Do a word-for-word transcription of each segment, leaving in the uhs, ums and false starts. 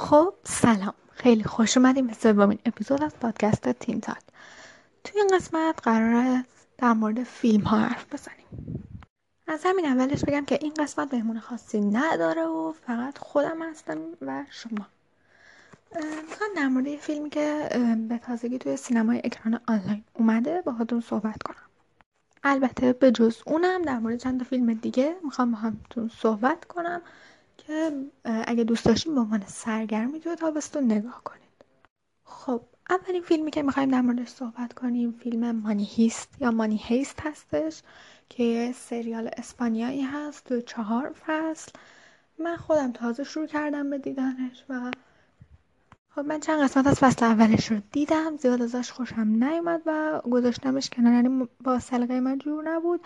خب سلام، خیلی خوش اومدیم به سومین اپیزود از پادکست تین تاک. توی این قسمت قراره در مورد فیلم ها حرف بزنیم. از همین اولش بگم که این قسمت مهمون خاصی نداره و فقط خودم هستم و شما. میخوام در مورد یه فیلمی که به تازگی توی سینمای اکران آنلاین اومده باهاتون صحبت کنم. البته به جز اونم در مورد چند تا فیلم دیگه میخوام با همتون صحبت کنم که اگه دوست داشتین به عنوان سرگرمی توی تابستون نگاه کنید. خب اولین فیلمی که میخوایم در موردش صحبت کنیم فیلم مانی هیست یا مانی هیست هستش که یه سریال اسپانیایی هست تو چهار فصل. من خودم تازه شروع کردم به دیدنش و خب من چند قسمت از فصل اولش رو دیدم، زیاد ازش خوشم نیومد و گذاشتمش کنار، یعنی با سلیقه من جور نبود.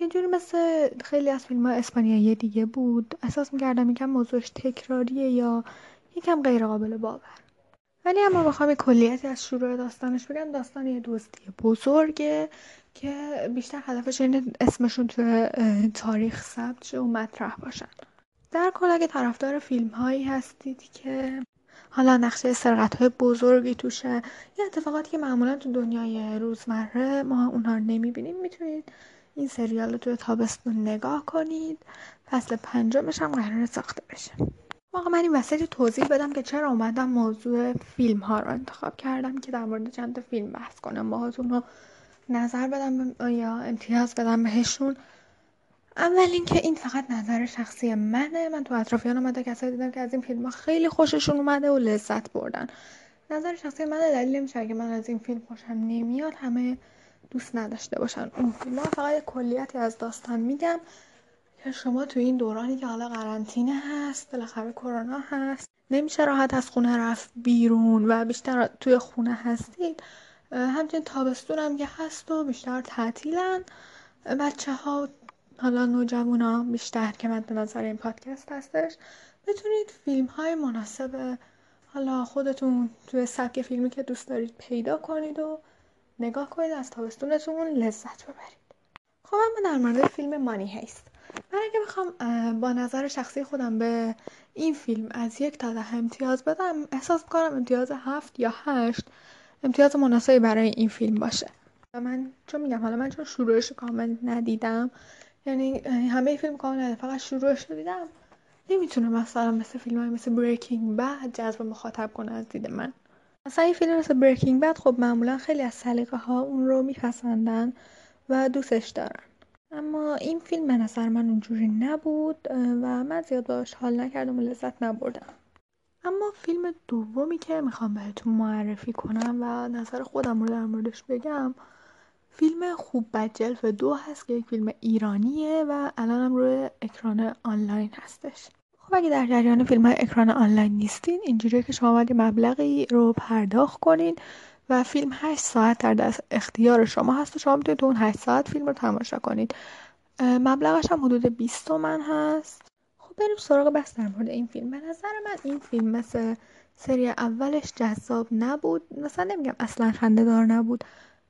یه جوری مثل خیلی از فیلم‌های اسپانیایی دیگه بود، احساس می‌کردم یکم موضوعش تکراریه یا یکم غیر قابل باور. ولی اما بخوام کلیتی از شروع داستانش بگم، داستان یه دوستی بزرگه که بیشتر هدفش اینه اسمشون تو تاریخ ثبت شه و مطرح باشن. در کل اگه طرفدار فیلم‌هایی هستید که حالا نقشه سرقت‌های بزرگی توشه یا اتفاقاتی که معمولا تو دنیای روزمره ما اونها رو نمی‌بینیم، می‌تونید این سریال رو توی تابستون نگاه کنید. فصل پنجمش هم قراره ساخته بشه. واقعا من این وسط توضیح بدم که چرا اومدم موضوع فیلم ها رو انتخاب کردم که در مورد چند تا فیلم بحث کنم، باهاتون رو نظر بدم یا امتیاز بدم بهشون. اول اینکه این فقط نظر شخصی منه، من تو اطرافیانم اومده کسایی دیدم که از این فیلم ها خیلی خوششون اومده و لذت بردن. نظر شخصی منه، دلیل نمیشه اگه من از این فیلم خوشم نمیاد همه دوست نداشته باشن اون فیلم ها. فقط کلیتی از داستان میگم که شما تو این دورانی که حالا قرنطینه هست، بالاخره کرونا هست، نمیشه راحت از خونه رفت بیرون و بیشتر توی خونه هستید، همچنین تابستون هم که هست و بیشتر تعطیلن بچه ها، حالا نوجوان ها بیشتر که مد نظر این پادکست هستش، بتونید فیلم های مناسب حالا خودتون توی سبک فیلمی که دوست دارید پیدا کنید و نگاه کنید، از تابستونتون لذت ببرید. خب اما در مورد فیلم مانی هیست، من اگه بخوام با نظر شخصی خودم به این فیلم از یک تا ده امتیاز بدم، احساس می‌کنم امتیاز هفت یا هشت امتیاز مناسبی برای این فیلم باشه. من چون میگم حالا من چون شروعش کامل ندیدم، یعنی همه فیلم کامل ندیدم، فقط شروعش رو دیدم، نمیتونم مثلا مثل فیلم‌های مثل بریکینگ باد جذب مخاطب کنه از دید من. مثلا این فیلم مثل بریکینگ بد خب معمولا خیلی از سلیقه ها اون رو میپسندن و دوستش دارن، اما این فیلم به نظر من اونجوری نبود و من زیاد باش حال نکردم و لذت نبردم. اما فیلم دومی که میخوام بهتون معرفی کنم و نظر خودم رو در موردش بگم، فیلم خوب بد جلف دو هست که یک فیلم ایرانیه و الان هم روی اکران آنلاین هستش. خب اگه در جریان فیلم‌های اکران آنلاین نیستین، اینجوریه که شما باید مبلغی رو پرداخت کنین و فیلم هشت ساعت در دست اختیار شما هست و شما میتونید تو اون هشت ساعت فیلم رو تماشا کنید. مبلغش هم حدود بیست تومن هست. خب بریم سراغ بحث در مورد این فیلم. به نظر من این فیلم مثل سری اولش جذاب نبود، مثلا نمیگم اصلا خنده‌دار نبود،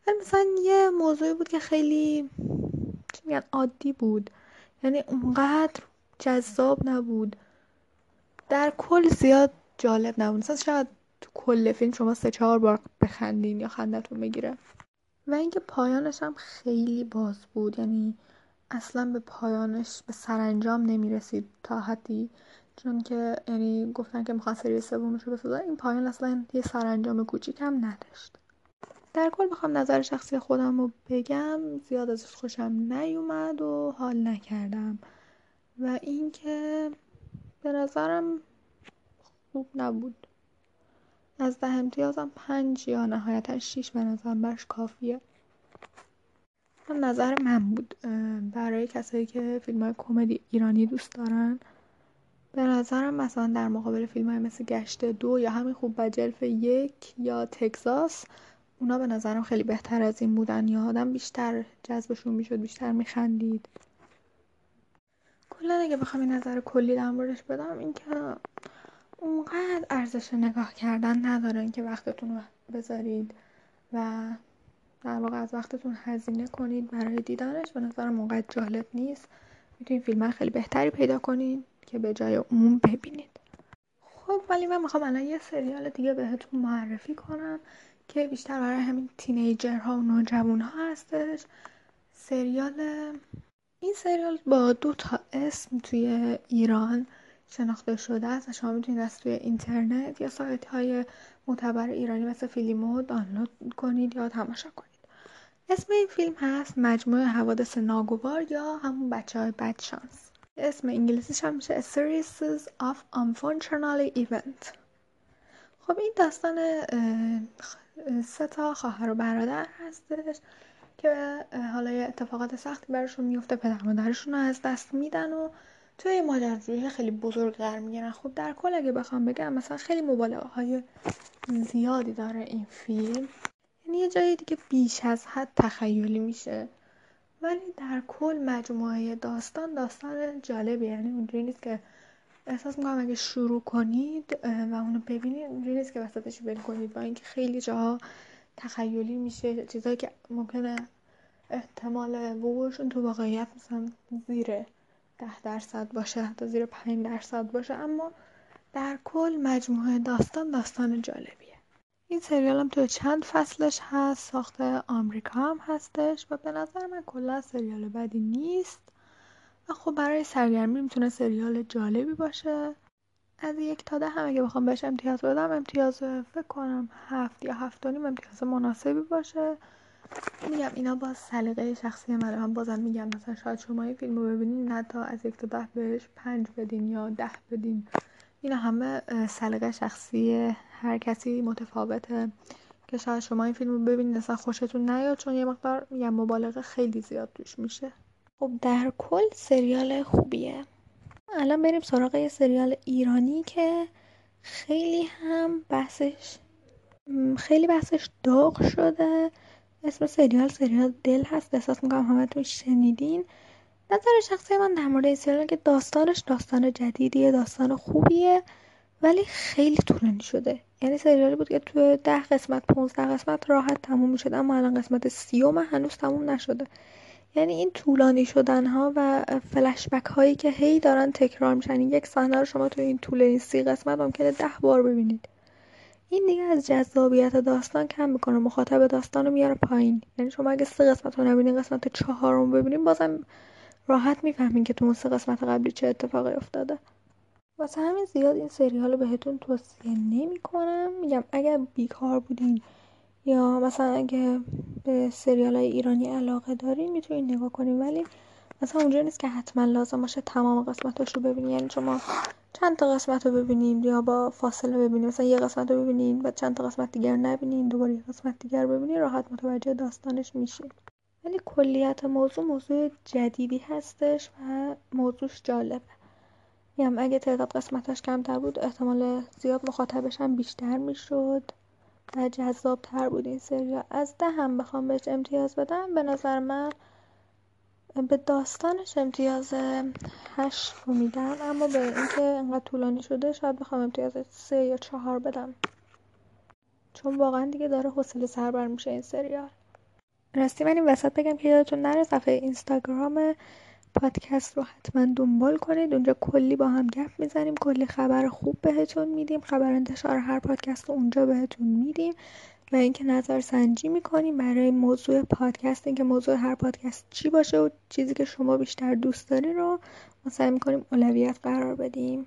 ولی مثلا یه موضوعی بود که خیلی چی میگن عادی بود، یعنی اونقدر جذاب نبود، در کل زیاد جالب نبود. مثلا شاید تو کل فیلم شما سه چهار بار بخندین یا خندتون بگیره. و اینکه پایانش هم خیلی باز بود، یعنی اصلا به پایانش به سرانجام نمیرسید تا حدی، چون که یعنی گفتن که میخوان سری سومش رو بسازن، این پایان اصلا یه سرانجام کوچیک هم نداشت. در کل بخوام نظر شخصی خودم رو بگم، زیاد ازش خوشم نیومد و حال نکردم و اینکه به نظرم خوب نبود. از ده امتیازم پنج یا نهایتا شیش به نظرم برش کافیه. اون نظر من بود. برای کسایی که فیلم های کمدی ایرانی دوست دارن، به نظرم مثلا در مقابل فیلم های مثل گشت دو یا همین خوب بد جلف یک یا تگزاس، اونا به نظرم خیلی بهتر از این بودن، یا آدم بیشتر جذبشون میشد، بیشتر میخندید. کلا اگه بخوام این نظر کلی در موردش بدم، این که اونقدر ارزش نگاه کردن نداره، این که وقتتون رو بذارید و در واقع از وقتتون هزینه کنید برای دیدنش، به نظرم اونقدر جالب نیست. میتونید فیلم خیلی بهتری پیدا کنید که به جای اون ببینید. خب ولی من میخوام الان یه سریال دیگه بهتون معرفی کنم که بیشتر برای همین تینیجرها و نوجوانها هستش. سریال این سریال با دو تا اسم توی ایران شناخته شده است و شما میتونید از توی اینترنت یا سایت های معتبر ایرانی مثل فیلمو دانلود کنید یا تماشا کنید. اسم این فیلم هست مجموعه حوادث ناگوار یا همون بچه های بدشانس. اسم انگلیسیش هم میشه A Series of Unfortunate Events. خب این داستان سه تا خواهر و برادر هستش که حالا یه اتفاقات سختی براشون میفته، پدر مادرشون رو از دست میدن و توی یه ماجراجویی خیلی بزرگ قرار میگیرن. خب در کل اگه بخوام بگم مثلا خیلی مبالغه های زیادی داره این فیلم، یعنی یه جایی دیگه بیش از حد تخیلی میشه، ولی در کل مجموعه داستان داستان جالبی، یعنی اونجوری نیست که احساس میکنم اگه شروع کنید و اونو ببینید اونجوری نیست که وسطش ول کنید، با اینکه خیلی جاها تخیلی میشه، چیزایی که ممکنه احتمال وقوعشون تو واقعیت مثلا زیره ده درصد باشه، حتی زیر پنج درصد باشه، اما در کل مجموعه داستان داستان جالبیه. این سریال هم تو چند فصلش هست، ساخته آمریکا هم هستش و به نظر من کلا سریال بدی نیست و خب برای سرگرمی میتونه سریال جالبی باشه. از یک تا ده هم اگه بخوام بهش امتیاز بدم، امتیاز فکر کنم هفت یا هفت و نیم امتیاز مناسبی باشه. میگم اینا با سلیقه شخصی منه. من بازم میگم مثلا شاید شما این فیلم رو ببینین حتی از یک تا ده بهش پنج بدین یا ده بدین، اینا همه سلیقه شخصی هر کسی متفاوته که شاید شما این فیلم رو ببینید اصلا خوشتون نیاد چون یه مقدار یه مبالغه خیلی زیاد توش میشه. خب در کل سریال خوبیه. الان بریم سراغ یه سریال ایرانی که خیلی هم بحثش خیلی بحثش داغ شده. اسم سریال سریال دل هست، احساس میکنم همه تون شنیدین. نظر شخصی من در مورد این سریال که داستانش داستان جدیدیه، داستان خوبیه، ولی خیلی طولانی شده. یعنی سریالی بود که تو ده قسمت پونزده قسمت راحت تموم میشد، اما الان قسمت سیوم هنوز تموم نشده. یعنی این طولانی شدن ها و فلش بک هایی که هی دارن تکرار میشن، یک صحنه رو شما تو این طول این سی قسمت ممکنه ده بار ببینید. این دیگه از جذابیت داستان کم میکنه، مخاطب داستان رو میاره پایین. یعنی شما اگه سه قسمت رو نبینید قسمت چهارم ببینید بازم راحت میفهمین که تو اون سه قسمت قبلی چه اتفاقی افتاده. واسه همین زیاد این سریال رو بهتون توصیه نمیکنم. میگم اگر بیکار بودین یا مثلا اگه به سریال های ایرانی علاقه دارین میتونین نگاه کنین، ولی مثلا اونجوری نیست که حتما لازم باشه تمام قسمتاش رو ببینین. یعنی شما چند تا قسمت رو ببینین یا با فاصله ببینین، مثلا یه قسمت رو ببینین و چند تا قسمت دیگر نبینین، دوباره یه قسمت دیگر ببینین، راحت متوجه داستانش میشین. ولی کلیت موضوع موضوع جدیدی هستش و موضوعش جالبه. میگم اگه تعداد قسمتاش کمتر بود احتمال زیاد مخاطبش هم بیشتر میشد و جذاب تر بود این سریال. از ده هم بخوام بهش امتیاز بدم، به نظر من به داستانش امتیاز هشت رو میدم، اما به اینکه انقدر طولانی شده شاید بخوام امتیاز سه یا چهار بدم، چون واقعا دیگه داره حوصله سر بر میشه این سریال. راستی من این وسط بگم که یادتون نره صفحه اینستاگرام پادکست رو حتما دنبال کنید. اونجا کلی با هم گپ میزنیم، کلی خبر خوب بهتون میدیم، خبر انتشار هر پادکست رو اونجا بهتون میدیم و اینکه نظر سنجی میکنیم برای موضوع پادکست، اینکه موضوع هر پادکست چی باشه و چیزی که شما بیشتر دوست دارین رو ما سعی میکنیم اولویت قرار بدیم.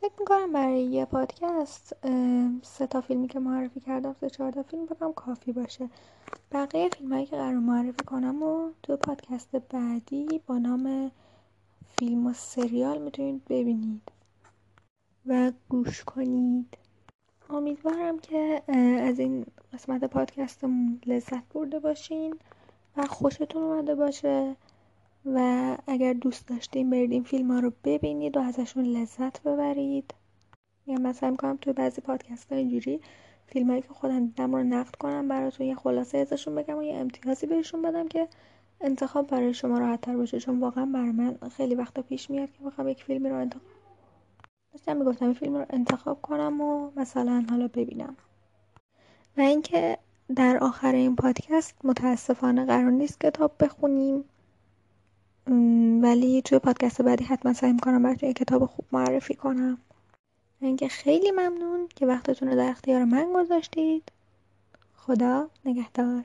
فکر میکنم برای یه پادکست سه تا فیلمی که معرفی کردم، سه چهار تا فیلم بگم کافی باشه. بقیه فیلمایی که قرار معرفی کنم و تو پادکست بعدی با نام فیلم و سریال میتونید ببینید و گوش کنید. امیدوارم که از این قسمت پادکستمون لذت برده باشین و خوشتون اومده باشه و اگر دوست داشتین برید این فیلم ها رو ببینید و ازشون لذت ببرید. یا مثلا میکنم توی بعضی پادکست ها اینجوری فیلم هایی که خودم دیدم رو نقد کنم براتون، یه خلاصه ازشون بگم و یه امتیازی بهشون بدم که انتخاب برای شما راحت تر باشه، چون واقعا برای من خیلی وقتا پیش میاد که بخوام یک فیلمی رو انتخاب داشتم میگفتم این فیلم رو انتخاب کنم و مثلا حالا ببینم. و اینکه در آخر این پادکست متاسفانه قرار نیست کتاب بخونیم، ولی توی پادکست بعدی حتما سعی می‌کنم براتون یه کتاب خوب معرفی کنم. اینکه خیلی ممنون که وقتتون رو در اختیار من گذاشتید. خدا نگهدار.